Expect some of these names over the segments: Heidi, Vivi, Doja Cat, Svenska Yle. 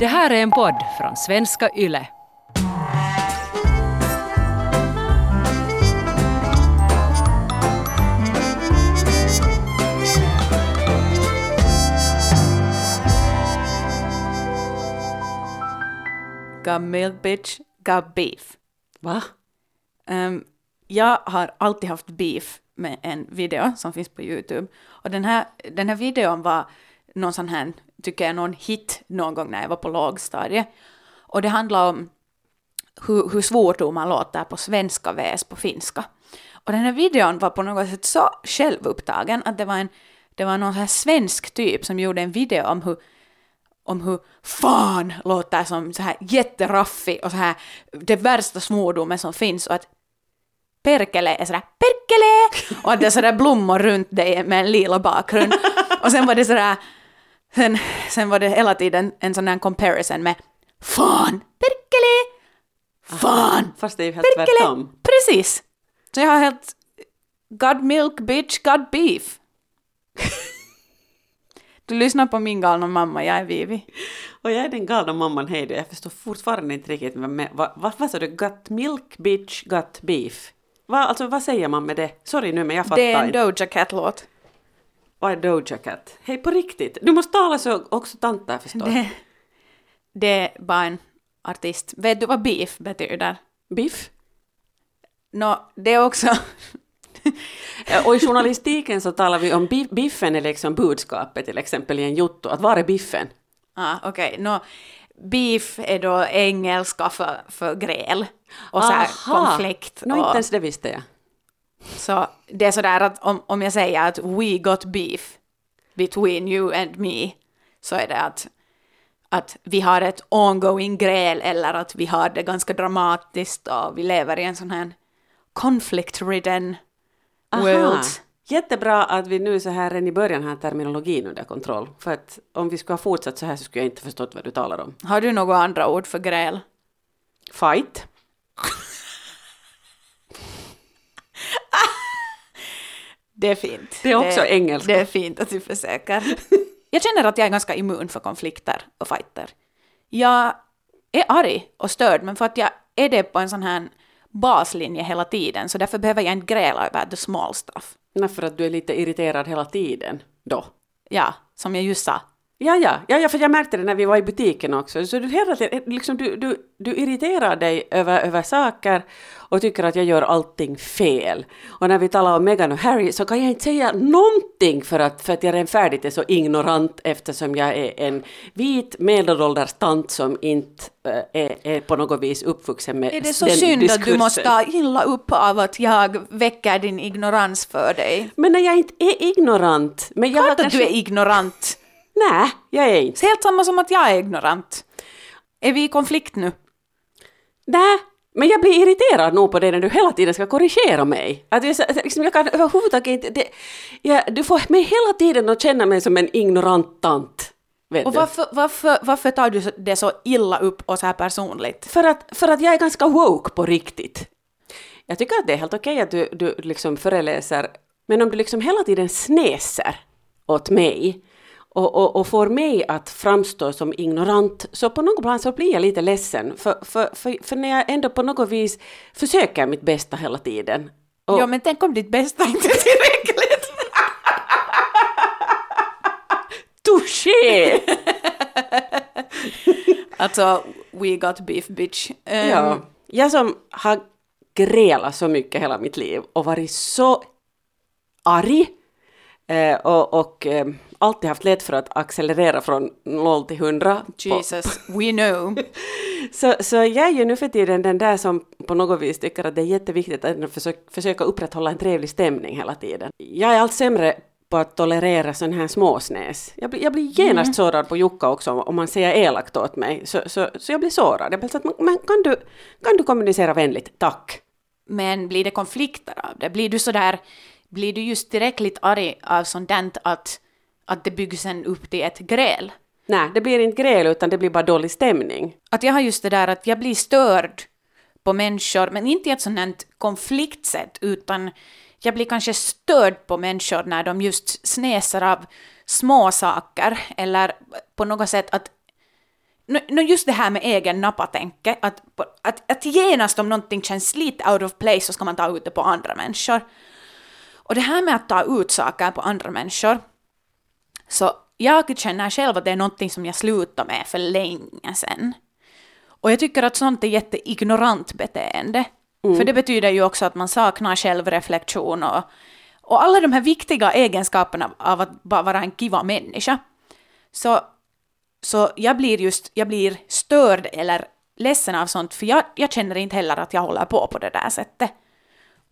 Det här är en podd från Svenska Yle. Got milk bitch, got beef. Va? Jag har alltid haft beef med en video som finns på YouTube. Och den här videon var någon sån här, tycker jag, någon hit någon gång när jag var på lågstadiet. Och det handlar om hur svordomar låter på svenska vs på finska. Och den här videon var på något sätt så självupptagen att det var någon sån här svensk typ som gjorde en video om hur fan låter som så här jätteraffig och så här det värsta svordomen som finns, och att perkele är sådär perkele och det är sådär blommor runt dig med en lila bakgrund. Och sen var det sådär sen var det hela tiden en sån här comparison med fan, perkele, fan. Fast det är ju helt tvärtom. Precis. Så jag har helt god milk, bitch, god beef. Du lyssnar på min galna mamma, jag är Vivi. Och jag är den galna mamman Heidi. Jag förstår fortfarande inte riktigt. Vad sa du? Got milk, bitch, got beef. Alltså, vad säger man med det? Sorry nu, men jag fattar inte. Det är en Doja Cat-låt. Vad är Doja Cat? Hej, på riktigt. Du måste tala så också tantar, förstår. Det är bara en artist. Vet du vad beef betyder? Beef? No, det är också... Och i journalistiken så talar vi om biffen, eller liksom budskapet, till exempel i en jotto. Att var är biffen? Okej. No, beef är då engelska för gräl. Och så här konflikt. Och... inte ens det visste jag. Så det är sådär att om jag säger att we got beef between you and me, så är det att vi har ett ongoing gräl, eller att vi har det ganska dramatiskt och vi lever i en sån här conflict-ridden world. Jättebra att vi nu så här i början har terminologin under kontroll, för att om vi skulle ha fortsatt så här så skulle jag inte förstått vad du talar om. Har du några andra ord för gräl? Fight. Det är fint. Det är också engelska. Det är fint att du försöker. Jag känner att jag är ganska immun för konflikter och fighter. Jag är arg och störd, men för att jag är det på en sån här baslinje hela tiden, så därför behöver jag inte gräla över the small stuff. Nej, för att du är lite irriterad hela tiden då. Ja, som jag just sa. Ja, för jag märkte det när vi var i butiken också. Så du hela tiden, liksom, du irriterar dig över saker och tycker att jag gör allting fel. Och när vi talar om Meghan och Harry så kan jag inte säga någonting för att jag renfärdigt är så ignorant, eftersom jag är en vit medelålders tant som inte är på något vis uppvuxen med den diskursen. Är det så synd diskursen? Att du måste ta illa upp av att jag väcker din ignorans för dig? Men när jag inte är ignorant. Men jag klart kanske... att du är ignorant. Nej, jag är inte. Helt samma som att jag är ignorant. Är vi i konflikt nu? Nej, men jag blir irriterad nog på det när du hela tiden ska korrigera mig. Att jag kan överhuvudtaget inte... du får mig hela tiden att känna mig som en ignorant tant. Vet och varför tar du det så illa upp och så här personligt? För att jag är ganska woke på riktigt. Jag tycker att det är helt okej att du liksom föreläser. Men om du liksom hela tiden snäser åt mig... Och får mig att framstå som ignorant, så på något plan så blir jag lite ledsen. För när jag ändå på något vis försöker mitt bästa hela tiden. Och... ja, men tänk om ditt bästa inte tillräckligt. Touché! Alltså, we got beef, bitch. Ja, jag som har grälat så mycket hela mitt liv och varit så arg och alltid haft lätt för att accelerera från 0 till 100. Jesus, we know. så jag är ju nu för tiden den där som på något vis tycker att det är jätteviktigt att försöka upprätthålla en trevlig stämning hela tiden. Jag är allt sämre på att tolerera sån här småsnäs. Jag blir genast sårad på Jukka också om man säger elakt åt mig. Så jag blir sårad. Jag blir så att, men kan du kommunicera vänligt? Tack. Men blir det konflikter av det? Blir du just tillräckligt arg av sådant att det byggs upp till ett gräl? Nej, det blir inte gräl utan det blir bara dålig stämning. Att jag har just det där att jag blir störd på människor, men inte i ett sådant konfliktsätt, utan jag blir kanske störd på människor när de just snäser av små saker, eller på något sätt att No just det här med egen nappa-tänke, att genast om någonting känns lite out of place så ska man ta ut det på andra människor. Och det här med att ta ut saker på andra människor, så jag känner själv att det är någonting som jag slutade med för länge sedan. Och jag tycker att sånt är jätteignorant beteende. Mm. För det betyder ju också att man saknar självreflektion och alla de här viktiga egenskaperna av att bara vara en kiva människa. Så jag blir störd eller ledsen av sånt, för jag känner inte heller att jag håller på det där sättet.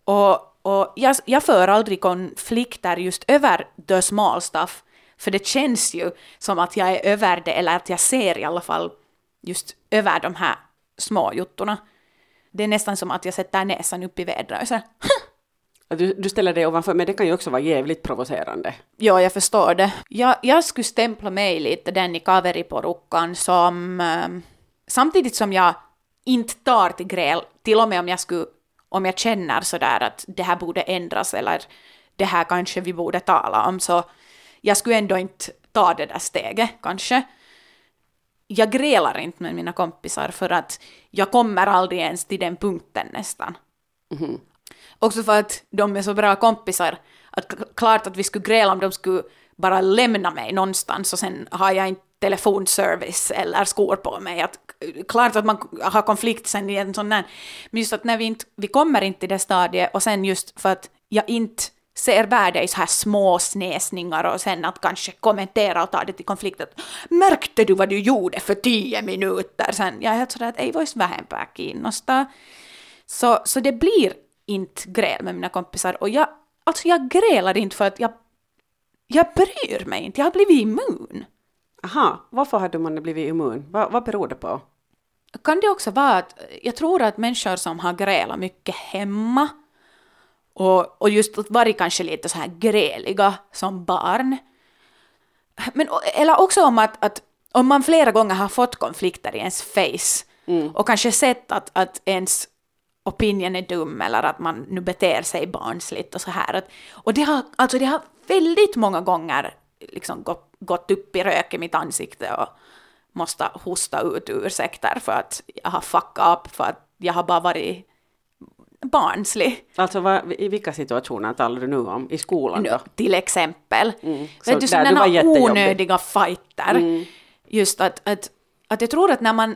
Och jag för aldrig konflikter just över the small stuff, för det känns ju som att jag är över det, eller att jag ser i alla fall just över de här små juttorna. Det är nästan som att jag sätter näsan upp i vädret och så här. Du ställer dig ovanför, men det kan ju också vara jävligt provocerande. Ja, jag förstår det. Jag skulle stämpla mig lite den i kaveriporukkan som... samtidigt som jag inte tar till gräl, till och med om jag känner sådär att det här borde ändras eller det här kanske vi borde tala om, så jag skulle ändå inte ta det där steget, kanske. Jag grälar inte med mina kompisar för att jag kommer aldrig ens till den punkten nästan. Mm-hmm. Också för att de är så bra kompisar att klart att vi skulle gräla om de skulle bara lämna mig någonstans och sen har jag inte telefonservice eller skor på mig. Att, klart att man har konflikt sen i en sån där. Men just att när vi kommer inte till det stadiet, och sen just för att jag inte ser värde i så här små snäsningar och sen att kanske kommentera och ta det till konflikten. Märkte du vad du gjorde för 10 minuter sen? Jag är sådär att ei vois vähempää kiinnostaa. Så det blir inte gräl med mina kompisar, och jag grälar inte för att jag bryr mig inte, jag har blivit immun. Aha, varför hade man blivit immun? Vad beror det på? Kan det också vara att jag tror att människor som har grälat mycket hemma och just varit kanske lite så här gräliga som barn, men, eller också om att om man flera gånger har fått konflikter i ens face och kanske sett att ens opinionen är dum eller att man nu beter sig barnsligt och så här. Och det har väldigt många gånger liksom gått upp i rök i mitt ansikte och måste hosta ut ursäkter för att jag har fuckat upp, för att jag har bara varit barnslig. Alltså i vilka situationer talar du nu om? I skolan då? Till exempel. Så du, sådana onödiga fighter. Just att jag tror att när man,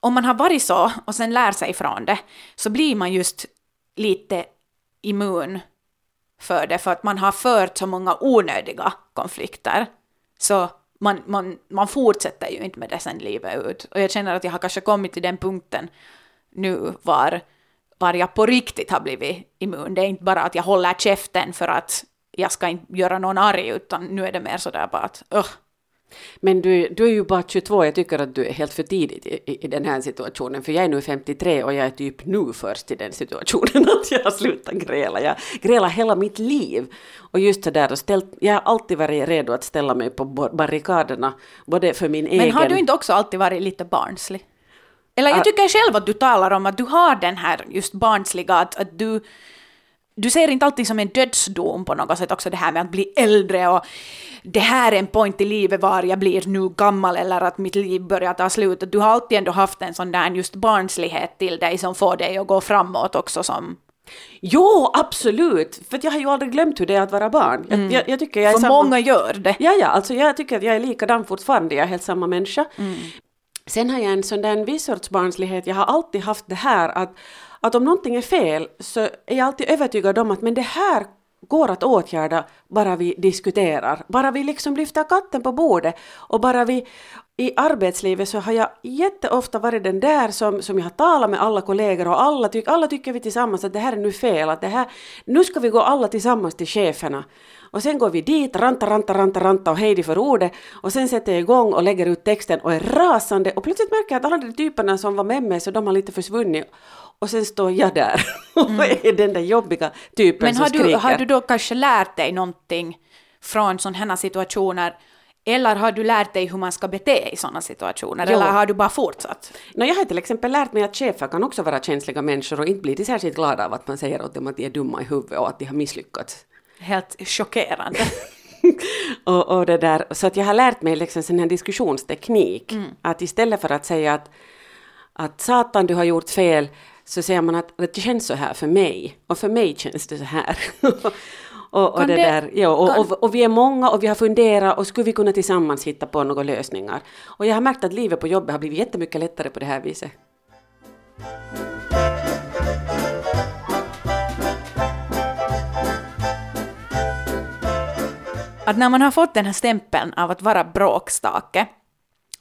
om man har varit så och sen lär sig från det, så blir man just lite immun för det, för att man har fört så många onödiga konflikter. Så man fortsätter ju inte med det sen livet ut. Och jag känner att jag har kanske kommit till den punkten nu var jag på riktigt har blivit immun. Det är inte bara att jag håller käften för att jag ska inte göra någon arg, utan nu är det mer sådär bara att... Men du är ju bara 22, jag tycker att du är helt för tidigt i den här situationen, för jag är nu 53 och jag är typ nu först i den situationen att jag slutar gräla. Jag grälar hela mitt liv, och just det där, jag har alltid varit redo att ställa mig på barrikaderna, både för min egen... Men har du inte också alltid varit lite barnslig? Eller jag tycker själv att du talar om att du har den här just barnsliga, att du ser inte alltid som en dödsdom på något sätt, också det här med att bli äldre och det här är en point i livet var jag blir nu gammal eller att mitt liv börjar ta slut. Du har alltid ändå haft en sån där just barnslighet till dig som får dig att gå framåt också som... Jo, absolut. För jag har ju aldrig glömt hur det är att vara barn. Jag tycker jag är samma... många gör det. Ja, alltså jag tycker att jag är likadan fortfarande, jag är helt samma människa. Sen har jag en sån där viss sorts barnslighet. Jag har alltid haft det här att om någonting är fel så är jag alltid övertygad om att men det här går att åtgärda bara vi diskuterar. Bara vi liksom lyfter katten på bordet, och bara vi i arbetslivet, så har jag jätteofta varit den där som jag har talat med alla kollegor, och alla tycker vi tillsammans att det här är nu fel, att det här, nu ska vi gå alla tillsammans till cheferna. Och sen går vi dit, ranta och Heidi för ordet, och sen sätter jag igång och lägger ut texten och är rasande, och plötsligt märker jag att alla de typerna som var med mig, så de har lite försvunnit. Och sen står jag där och är den där jobbiga typen. Men har som skriker. Men har du då kanske lärt dig någonting från sådana här situationer? Eller har du lärt dig hur man ska bete i sådana situationer? Jo. Eller har du bara fortsatt? Jag har till exempel lärt mig att chefer kan också vara känsliga människor och inte blir särskilt glada av att man säger åt dem att de är dumma i huvudet och att de har misslyckats. Helt chockerande. och det där. Så att jag har lärt mig liksom sån här diskussionsteknik. Mm. Att istället för att säga att satan, du har gjort fel, så säger man att det känns så här för mig. Och för mig känns det så här. Och, det där, ja, och vi är många och vi har funderat och skulle vi kunna tillsammans hitta på några lösningar. Och jag har märkt att livet på jobbet har blivit jättemycket lättare på det här viset. Att när man har fått den här stämpeln av att vara bråkstake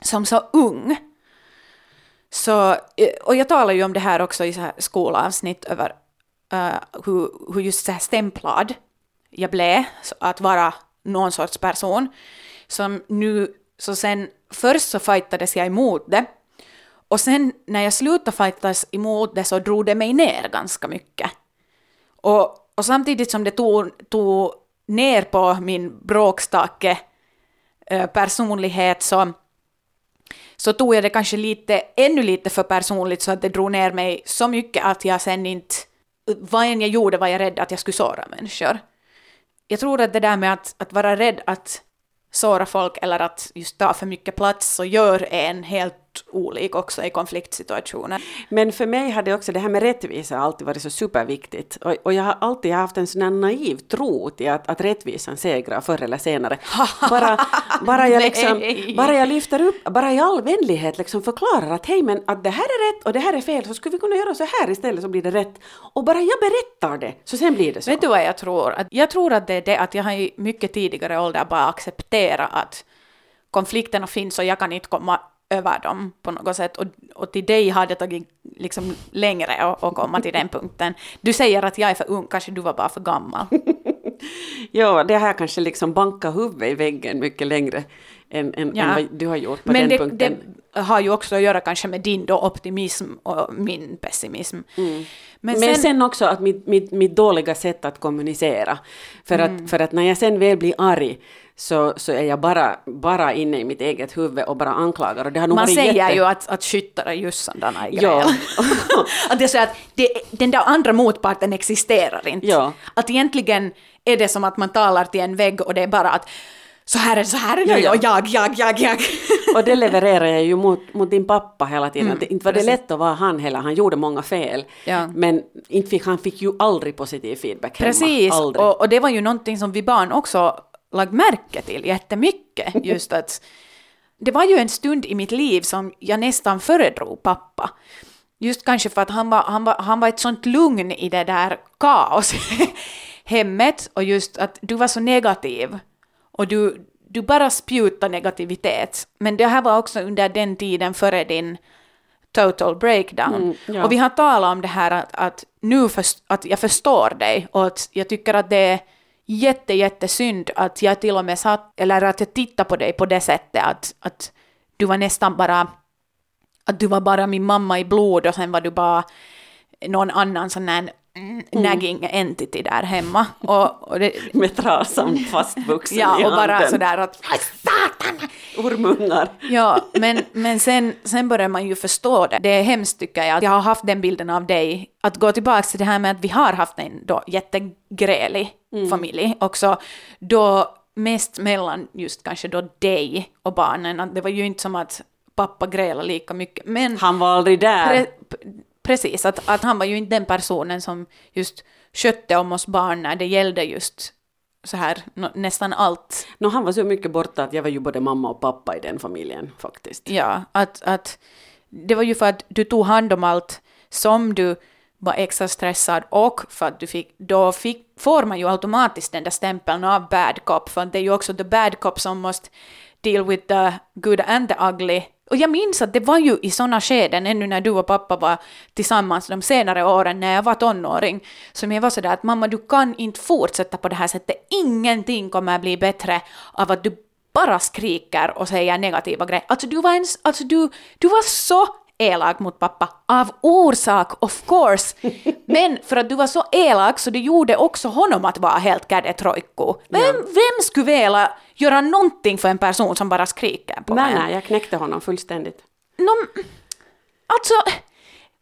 som så ung, så, och jag talar ju om det här också i så här skolavsnitt över hur just så här stämplad jag blev, att vara någon sorts person som nu, så sen först så fightades jag emot det, och sen när jag slutade fightas emot det så drog det mig ner ganska mycket, och samtidigt som det tog ner på min bråkstake personlighet, så tog jag det kanske ännu lite för personligt, så att det drog ner mig så mycket att jag sen inte, vad än jag gjorde var jag rädd att jag skulle såra människor. Jag tror att det där med att vara rädd att såra folk eller att just ta för mycket plats, så gör en helt olik också i konfliktsituationer. Men för mig hade också det här med rättvisa alltid varit så superviktigt. Och jag har alltid haft en sån här naiv tro till att rättvisan segrar förr eller senare. Bara jag lyfter upp, bara i all vänlighet liksom förklarar att hej, men att det här är rätt och det här är fel, så skulle vi kunna göra så här istället så blir det rätt. Och bara jag berättar det, så sen blir det så. Vet du vad jag tror? Jag tror att det är det att jag har i mycket tidigare ålder bara accepterat att konflikterna finns och jag kan inte komma över dem på något sätt, och till dig har det tagit liksom längre att komma till den punkten. Du säger att jag är för ung, kanske du var bara för gammal. Ja, det här kanske liksom bankar huvudet i väggen mycket längre än vad du har gjort på den punkten. Men det har ju också att göra kanske med din då optimism och min pessimism. Mm. Men sen också att mitt dåliga sätt att kommunicera. För att när jag sen väl blir arg, så är jag bara inne i mitt eget huvud och bara anklagar. Och det har nog man säger ju att skyttar är just sådana grejer. Ja. Att det är så att den där andra motparten existerar inte. Ja. Att egentligen är det som att man talar till en vägg och det är bara att så här är det, ja. jag. Och det levererar jag ju mot din pappa hela tiden. Mm, inte var det lätt att vara han heller, han gjorde många fel. Ja. Men han fick ju aldrig positiv feedback hemma. Precis, och det var ju någonting som vi barn också lagt märke till jättemycket. Just att det var ju en stund i mitt liv som jag nästan föredrog pappa. Just kanske för att han var ett sånt lugn i det där kaos hemmet, och just att du var så negativ. Och du bara spjutar negativitet. Men det här var också under den tiden före din total breakdown. Mm, ja. Och vi har talat om det här att jag förstår dig. Och att jag tycker att det är jättesynd att jag till och med tittar på dig på det sättet. Att du var nästan bara, att du var bara min mamma i blod. Och sen var du bara någon annan sån här nagging entity där hemma. Och det, med trasan fastvuxen ja, i handen. Ja, och bara sådär att satan! Ormungar. Ja, men sen börjar man ju förstå det. Det är hemskt tycker jag. Jag har haft den bilden av dig. Att gå tillbaka till det här med att vi har haft en då jättegrälig familj också. Då mest mellan just kanske då dig och barnen. Att det var ju inte som att pappa grälade lika mycket. Men han var aldrig där. Precis, att han var ju inte den personen som just skötte om oss barn när det gällde just så här nästan allt. No, han var så mycket borta att jag var ju både mamma och pappa i den familjen faktiskt. Ja, att det var ju för att du tog hand om allt som du var extra stressad, och för att får man ju automatiskt den där stämpeln av bad cop, för det är ju också the bad cop som måste deal with the good and the ugly. Och jag minns att det var ju i sådana skeden, ännu när du och pappa var tillsammans de senare åren när jag var tonåring, som jag var sådär att mamma, du kan inte fortsätta på det här sättet. Ingenting kommer bli bättre av att du bara skriker och säger negativa grejer. Alltså du var så elak mot pappa av orsak, of course. Men för att du var så elak så det gjorde också honom att vara helt kärdetrojko. Vem skulle vilja göra någonting för en person som bara skriker på mig? Nej, jag knäckte honom fullständigt. Alltså,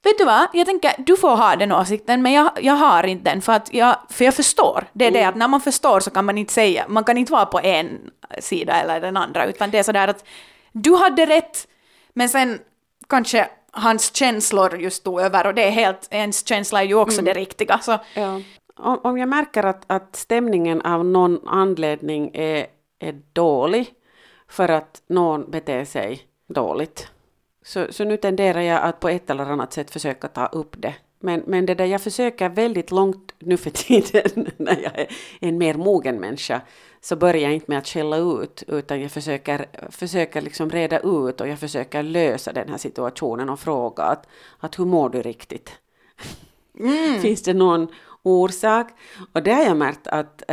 Vet du vad, jag tänker du får ha den åsikten, men jag har inte den för jag förstår. Det är det att när man förstår så kan man inte säga, man kan inte vara på en sida eller den andra, utan det är sådär att du hade rätt, men sen kanske hans känslor just tog över och det är helt, ens känsla är ju också det riktiga. Så. Ja. Om jag märker att stämningen av någon anledning är dålig för att någon beter sig dåligt. Så nu tenderar jag att på ett eller annat sätt försöka ta upp det. Men det där jag försöker väldigt långt nu för tiden när jag är en mer mogen människa, så börjar jag inte med att skälla ut, utan jag försöker liksom reda ut och jag försöker lösa den här situationen och fråga att hur mår du riktigt? Finns det någon orsak? Och det har jag märkt att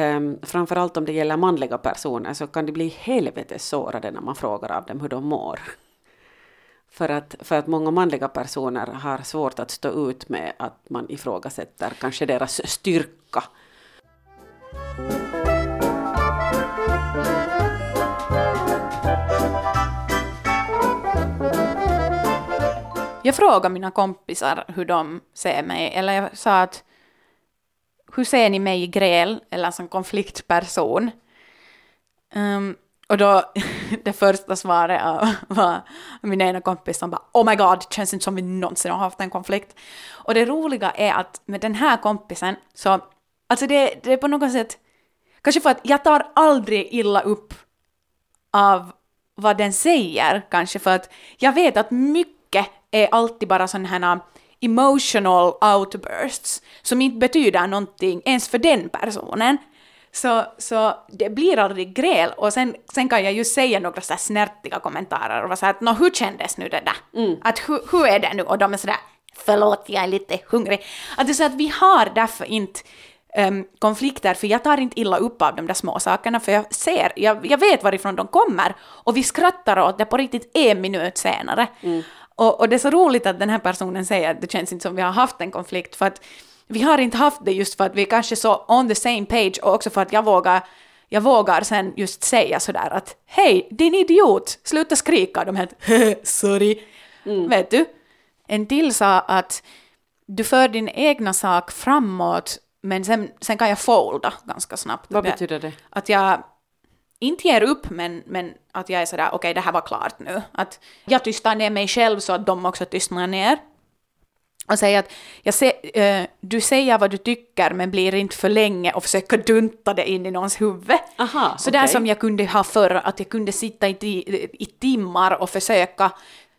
framförallt om det gäller manliga personer så kan det bli helvetes sårade när man frågar av dem hur de mår. För att många manliga personer har svårt att stå ut med att man ifrågasätter kanske deras styrka. Jag frågar mina kompisar hur de ser mig. Eller jag sa att hur ser ni mig i gräl eller som konfliktperson? Och då, det första svaret var min ena kompis som bara oh my god, det känns inte som vi någonsin har haft en konflikt. Och det roliga är att med den här kompisen så, alltså det är på något sätt, kanske för att jag tar aldrig illa upp av vad den säger, kanske för att jag vet att mycket är alltid bara sådana här emotional outbursts som inte betyder någonting ens för den personen. Så det blir aldrig gräl och sen kan jag ju säga några så här snärtiga kommentarer och vara så här att nå, hur kändes nu det där? Att hur är det nu? Och de är sådär, förlåt jag är lite hungrig. Att det är så att vi har därför inte konflikter, för jag tar inte illa upp av de där små sakerna, för jag vet varifrån de kommer och vi skrattar åt det på riktigt en minut senare. Och det är så roligt att den här personen säger att det känns inte som vi har haft en konflikt, för att vi har inte haft det just för att vi kanske så on the same page, och också för att jag vågar sen just säga sådär att hej, din idiot, sluta skrika. De helt, sorry. Vet du? En till sa att du för din egna sak framåt, men sen kan jag folda ganska snabbt. Vad betyder det? Att jag inte ger upp, men att jag är sådär, okej, det här var klart nu. Att jag tystar ner mig själv så att de också tystnar ner. Och säga att du säger vad du tycker men blir inte för länge och försöker dunta det in i någons huvud. Aha, så okay. Där som jag kunde ha förr, att jag kunde sitta i timmar och försöka.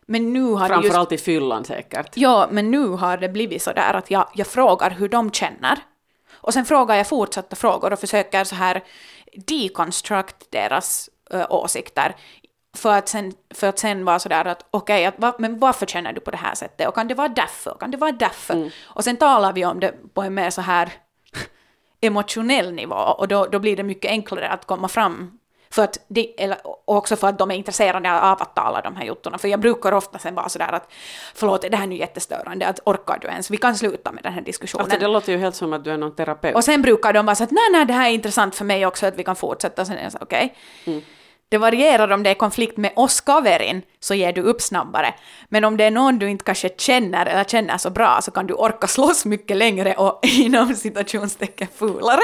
Men nu har framförallt i fyllan säkert. Ja, men nu har det blivit så där att jag frågar hur de känner. Och sen frågar jag fortsatta frågor och försöker så här deconstruct deras åsikter. För att sen vara sådär att okej, men varför känner du på det här sättet? Och kan det vara därför? Och sen talar vi om det på en mer så här emotionell nivå. Och då blir det mycket enklare att komma fram. För att också för att de är intresserade av att tala de här juttorna. För jag brukar ofta sen vara sådär att förlåt, det här är nu jättestörande. Att orkar du ens? Vi kan sluta med den här diskussionen. Alltså det låter ju helt som att du är någon terapeut. Och sen brukar de vara så att nej, det här är intressant för mig också. Att vi kan fortsätta. Och sen är jag så okej. Det varierar om det är konflikt med Oscarin så ger du upp snabbare. Men om det är någon du inte kanske känner eller känner så bra så kan du orka slåss mycket längre och inom situationstecken fulare.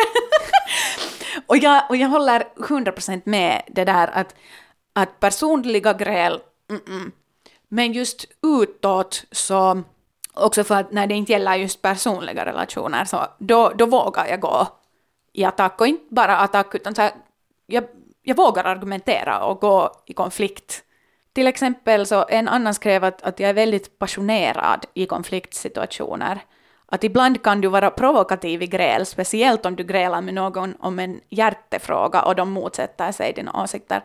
och jag håller 100% med det där att personliga gräl, men just utåt så också för att när det inte gäller just personliga relationer så då vågar jag gå i attack och inte bara attack utan så här, jag vågar argumentera och gå i konflikt. Till exempel så en annan skrev att jag är väldigt passionerad i konfliktsituationer. Att ibland kan du vara provokativ i gräl, speciellt om du grälar med någon om en hjärtefråga och de motsätter sig dina åsikter.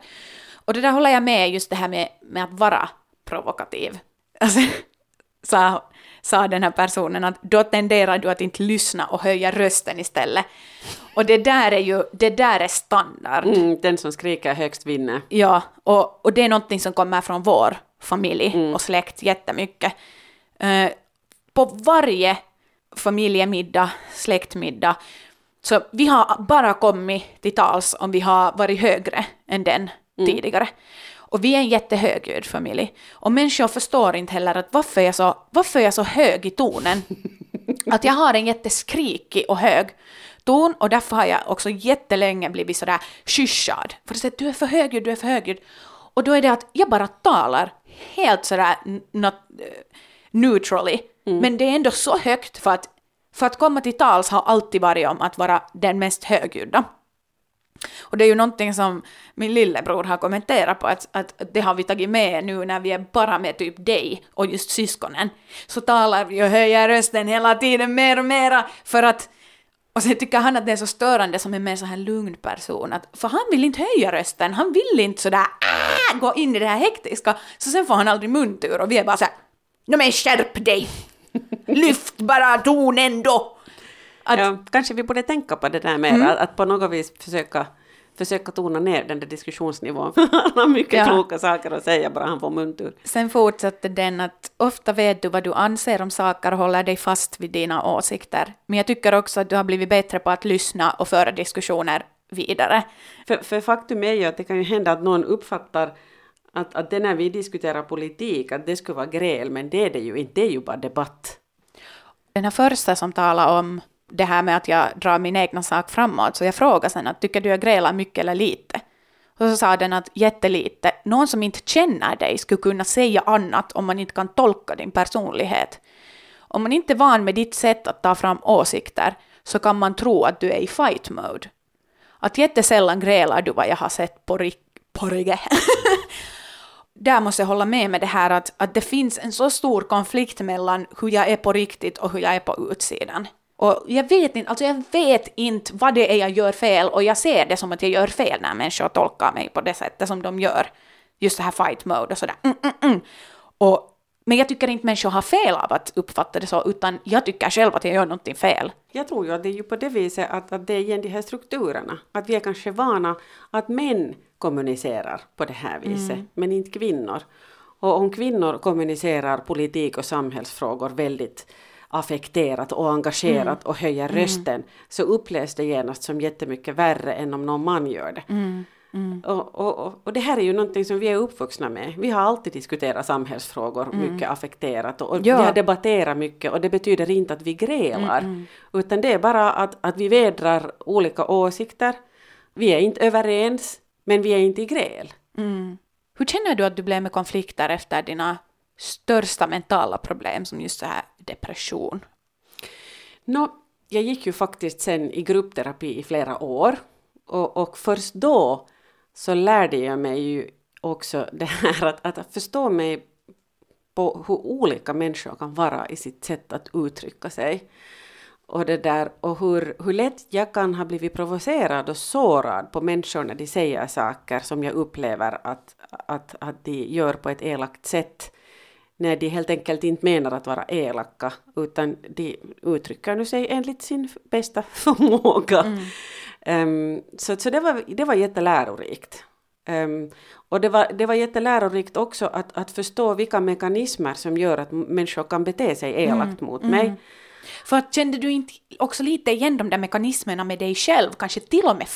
Och det där håller jag med, just det här med att vara provokativ. Alltså, sa den här personen att då tenderar du att inte lyssna och höja rösten istället. Och det där är standard. Den som skriker högst vinner. Ja, och det är någonting som kommer från vår familj och släkt jättemycket. På varje familjemiddag, släktmiddag, så vi har bara kommit till tals om vi har varit högre än den tidigare. Och vi är en jättehögljudd familj. Och människor förstår inte heller att varför jag är så hög i tonen. Att jag har en jätteskrikig och hög ton. Och därför har jag också jättelänge blivit sådär kyschad. För att säga, du är för högljudd, du är för högljudd. Och då är det att jag bara talar helt sådär neutrally. Mm. Men det är ändå så högt för att komma till tals har alltid varit om att vara den mest högljudda. Och det är ju någonting som min lillebror har kommenterat på att det har vi tagit med nu när vi är bara med typ dig och just syskonen. Så talar vi och höjer rösten hela tiden mer och mera för att... Och sen tycker han att det är så störande som en mer så här lugn person. För han vill inte höja rösten, han vill inte sådär gå in i det här hektiska. Så sen får han aldrig muntur och vi är bara såhär, nå men skärp dig! Lyft bara tonen då! Ja, kanske vi borde tänka på det där mer, att på något vis försöka tona ner den där diskussionsnivån. Han har mycket kloka saker att säga, bara han får muntur. Sen fortsätter den att ofta vet du vad du anser om saker och håller dig fast vid dina åsikter. Men jag tycker också att du har blivit bättre på att lyssna och föra diskussioner vidare. För faktum är ju att det kan ju hända att någon uppfattar att det när vi diskuterar politik, att det skulle vara gräl, men det är det ju inte, det är ju bara debatt. Den här första som talar om det här med att jag drar min egna sak framåt. Så jag frågar sen att tycker du jag grälar mycket eller lite? Och så sa den att jättelite. Någon som inte känner dig skulle kunna säga annat om man inte kan tolka din personlighet. Om man inte är van med ditt sätt att ta fram åsikter så kan man tro att du är i fight mode. Att jättesällan grälar du vad jag har sett på ryggen. Där måste jag hålla med det här att det finns en så stor konflikt mellan hur jag är på riktigt och hur jag är på utsidan. Och jag vet inte vad det är jag gör fel, och jag ser det som att jag gör fel när människor tolkar mig på det sättet som de gör. Just det här fight mode och sådär. Men jag tycker inte människor har fel av att uppfatta det så, utan jag tycker själv att jag gör någonting fel. Jag tror ju att det är ju på det viset att det är igen de här strukturerna. Att vi är kanske vana att män kommunicerar på det här viset, men inte kvinnor. Och om kvinnor kommunicerar politik och samhällsfrågor väldigt affekterat och engagerat och höjer rösten, så upplevs det genast som jättemycket värre än om någon man gör det. Och det här är ju någonting som vi är uppvuxna med. Vi har alltid diskuterat samhällsfrågor mycket affekterat och vi har debatterat mycket, och det betyder inte att vi grälar, utan det är bara att vi vädrar olika åsikter. Vi är inte överens, men vi är inte i gräl. Hur känner du att du blev med konflikter efter dina största mentala problem som just så här depression? Jag gick ju faktiskt sen i gruppterapi i flera år, och först då så lärde jag mig ju också det här att förstå mig på hur olika människor kan vara i sitt sätt att uttrycka sig, och det där, och hur lätt jag kan ha blivit provocerad och sårad på människor när de säger saker som jag upplever att de gör på ett elakt sätt. När de helt enkelt inte menar att vara elaka, utan de uttrycker nu sig enligt sin bästa förmåga. Så det var jättelärorikt. Och det var jättelärorikt också att förstå vilka mekanismer som gör att människor kan bete sig elakt mot mig. För kände du inte också lite igen de där mekanismerna med dig själv, kanske till och med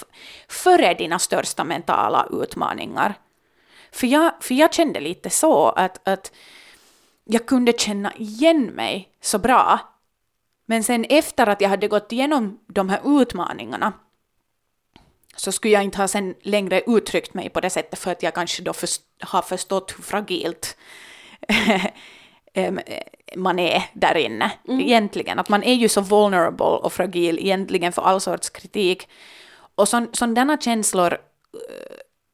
före dina största mentala utmaningar? För jag kände lite så att jag kunde känna igen mig så bra. Men sen efter att jag hade gått igenom de här utmaningarna så skulle jag inte ha sen längre uttryckt mig på det sättet, för att jag kanske då har förstått hur fragilt man är där inne. Egentligen. Att man är ju så vulnerable och fragil egentligen för all sorts kritik. Och sådana känslor...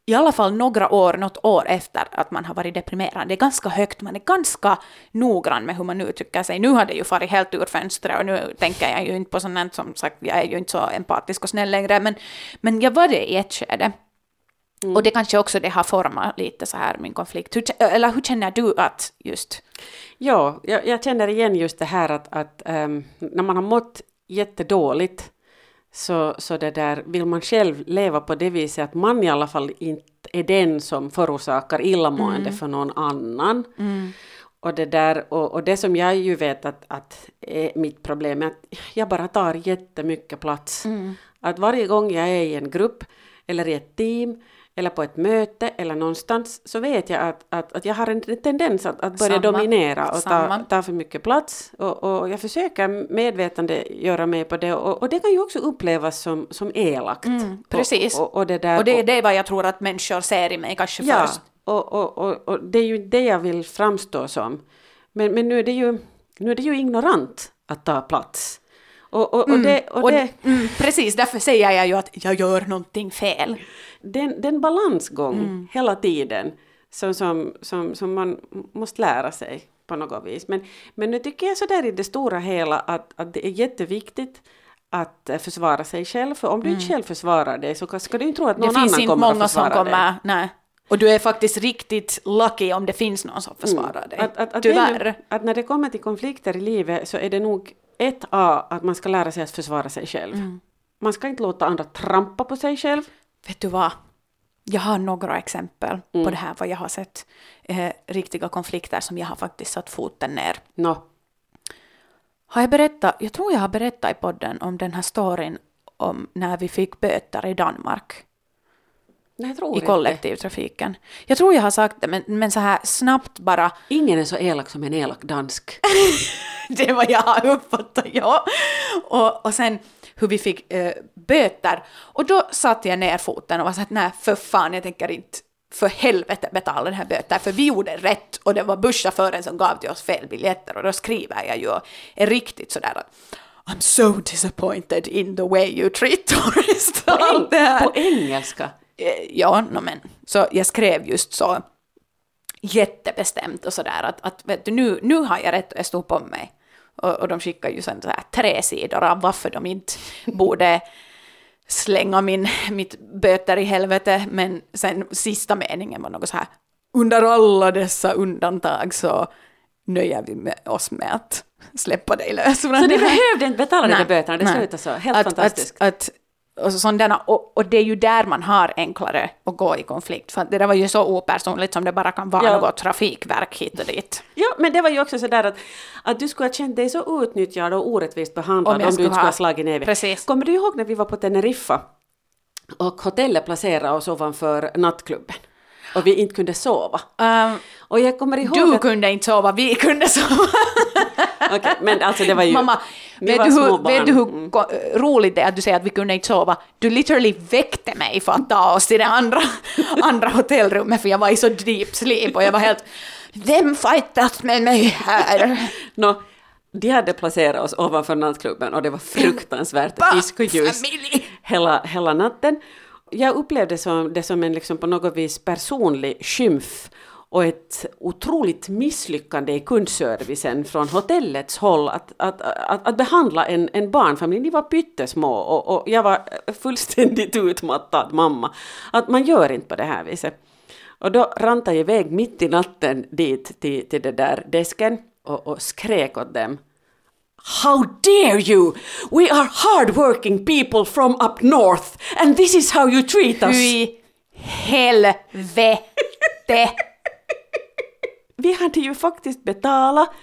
I alla fall något år efter att man har varit deprimerad. Det är ganska högt, man är ganska noggrann med hur man uttrycker sig. Nu har det ju farit helt ur fönstret, och nu tänker jag ju inte på sånt, som sagt, jag är ju inte så empatisk och snäll längre. Men jag var det i ett skede. Och det kanske också det har format lite så här min konflikt. Hur känner du att just... Ja, jag känner igen just det här att när man har mått jättedåligt, så det där, vill man själv leva på det viset att man i alla fall inte är den som förorsakar illamående för någon annan. Och det där, och det som jag ju vet att är mitt problem är att jag bara tar jättemycket plats. Att varje gång jag är i en grupp eller i ett team eller på ett möte eller någonstans, så vet jag att jag har en tendens att börja dominera och ta för mycket plats. Och jag försöker medvetande göra mig på det. Och det kan ju också upplevas som elakt. Mm, precis. Och det är det vad jag tror att människor ser i mig kanske först. Och det är ju det jag vill framstå som. Men nu är det ju ignorant att ta plats. Precis, därför säger jag ju att jag gör någonting fel. Den balansgång hela tiden som man måste lära sig på något vis. Men nu tycker jag så där i det stora hela att det är jätteviktigt att försvara sig själv. För om du inte själv försvarar dig så ska du ju tro att någon annan kommer att försvara dig. Det finns inte många som kommer. Nej. Och du är faktiskt riktigt lucky om det finns någon som försvarar dig. Tyvärr. Att när det kommer till konflikter i livet så är det nog att man ska lära sig att försvara sig själv. Mm. Man ska inte låta andra trampa på sig själv. Vet du vad? Jag har några exempel på det här. Vad jag har sett riktiga konflikter som jag har faktiskt satt foten ner. Har jag berättat? Jag tror jag har berättat i podden om den här storyn om när vi fick böter i Danmark. Nej, tror i kollektivtrafiken. Inte. Jag tror jag har sagt det, men så här snabbt bara. Ingen är så elak som en elak dansk. Det var jag har uppfattat, ja. Och sen hur vi fick böter. Och då satte jag ner foten och var så att nej, för fan, jag tänker inte för helvete betala den här böter. För vi gjorde rätt och det var busschauffören som gav till oss fel biljetter. Och då skriver jag ju är riktigt sådär att I'm so disappointed in the way you treat tourists. På engelska? Ja, men så jag skrev just så jättebestämt och sådär att vet du, nu har jag rätt att stå på mig. Och de skickar ju sen så här 3 sidor av varför de inte borde slänga mitt böter i helvete. Men sen sista meningen var något så här: under alla dessa undantag så nöjer vi oss med att släppa dig lös. Så du behövde inte betala dina böterna, det slutar så. Helt fantastiskt. Och det är ju där man har enklare att gå i konflikt. För det där var ju så opersonligt som det bara kan vara något trafikverk hit och dit. Ja, men det var ju också sådär att du skulle ha känt dig så utnyttjad och orättvist behandlad om du inte skulle ha slagit ner. Precis. Kommer du ihåg när vi var på Tenerife och hotellet placerade oss ovanför nattklubben? Och vi inte kunde sova. Och jag kommer ihåg du kunde inte sova, vi kunde sova. Okej, men alltså det var ju... Mamma, vet du hur roligt det är att du säger att vi kunde inte sova? Du literally väckte mig för att ta oss till det andra hotellrummet. För jag var i så deep sleep och jag var helt... Vem fightat med mig här? De hade placerat oss ovanför nattklubben och det var fruktansvärt diskoljus hela natten. Jag upplevde det som en liksom på något vis personlig skymf och ett otroligt misslyckande i kundservicen från hotellets håll att behandla en barnfamilj. Ni var pyttesmå och jag var fullständigt utmattad mamma. Att man gör inte på det här viset. Och då rantade jag iväg mitt i natten dit till den där desken och skrek åt dem. How dare you? We are hardworking people from up north and this is how you treat us. Fy helvete! Vi hade ju faktiskt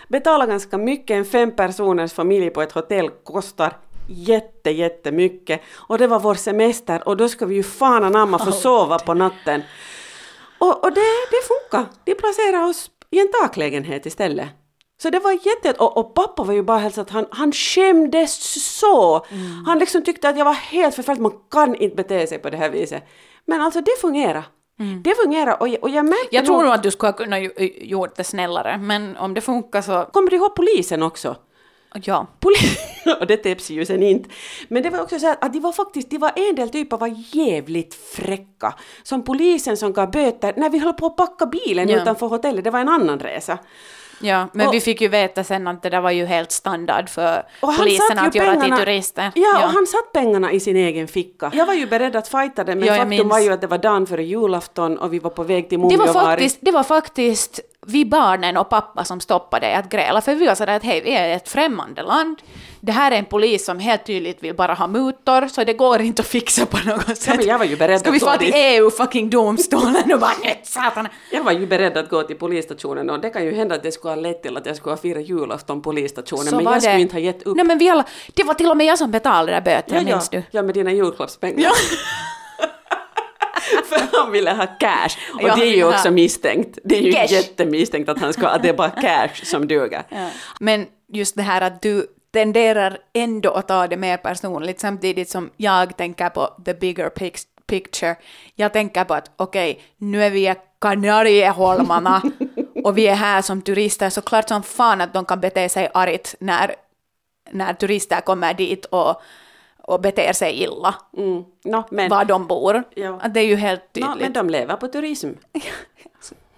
betala ganska mycket. En 5 personers familj på ett hotell kostar jättemycket. Och det var vår semester och då ska vi ju fan anamma få sova på natten. Och det funkar. De placerar oss i en taklägenhet istället. Så det var och pappa var ju bara helt så att han skämdes så. Mm. Han liksom tyckte att jag var helt förfärligt. Man kan inte bete sig på det här viset. Men alltså det fungerar. Mm. Det fungerar och jag märkte... Jag tror nog att du skulle kunna gjort det snällare. Men om det funkar så... Kommer du ihåg polisen också? Ja. Och det tipsar ju sen inte. Men det var också så här att de var en del typer var jävligt fräcka. Som polisen som gav böter. När vi höll på att packa bilen utanför hotellet. Det var en annan resa. Ja, men vi fick ju veta sen att det där var ju helt standard för polisen att göra till turister. Ja, och han satt pengarna i sin egen ficka. Jag var ju beredd att fighta det, men faktum var ju att det var dagen före julafton och vi var på väg till Mumiovari. Det var faktiskt vi barnen och pappa som stoppade att gräla, för vi var sådär att hej, vi är ett främmande land. Det här är en polis som helt tydligt vill bara ha mutor, så det går inte att fixa på något sätt. Ja, men jag var ju beredd att gå till... Ska vi få till EU-fucking-domstolen och bara nej, satan. Jag var ju beredd att gå till polisstationen och det kan ju hända att det skulle ha lett till att jag skulle ha fira julafton polisstationen, men jag skulle inte ha gett upp. Nej, men det var till och med jag som betalade böter, minns du? Ja, med dina julklappspengar. Ja. han ville ha cash. Och ja, det är ju också misstänkt. Det är ju cash. Jättemisstänkt att han ska att det är bara cash som duger. Ja. Men just det här att du tenderar ändå att ta det mer personligt samtidigt som jag tänker på the bigger picture. Jag tänker på att okej, nu är vi Kanarieholmarna och vi är här som turister, så klart som fan att de kan bete sig argt när turister kommer dit och beter sig illa var de bor. Ja. Det är ju helt tydligt. Men de lever på turism.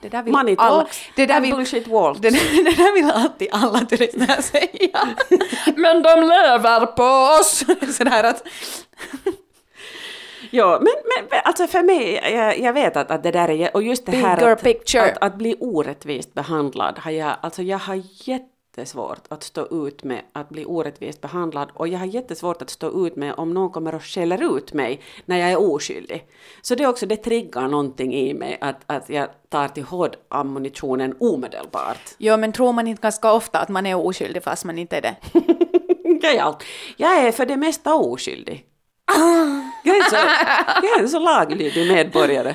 Det där vill Money talks and bullshit walks. Det där vill alltid alla turister säga. Men de lever på oss. Sådär att... Ja, men alltså för mig, jag vet att det där är, och just det här att bli orättvist behandlad, jag har jättesvårt att stå ut med att bli orättvist behandlad, och jag har jättesvårt att stå ut med om någon kommer och skäller ut mig när jag är oskyldig. Så det är också, det triggar någonting i mig att jag tar till hård ammunitionen omedelbart. Ja, men tror man inte ganska ofta att man är oskyldig fast man inte är det? Jag är för det mesta oskyldig. Jag är så laglydig medborgare.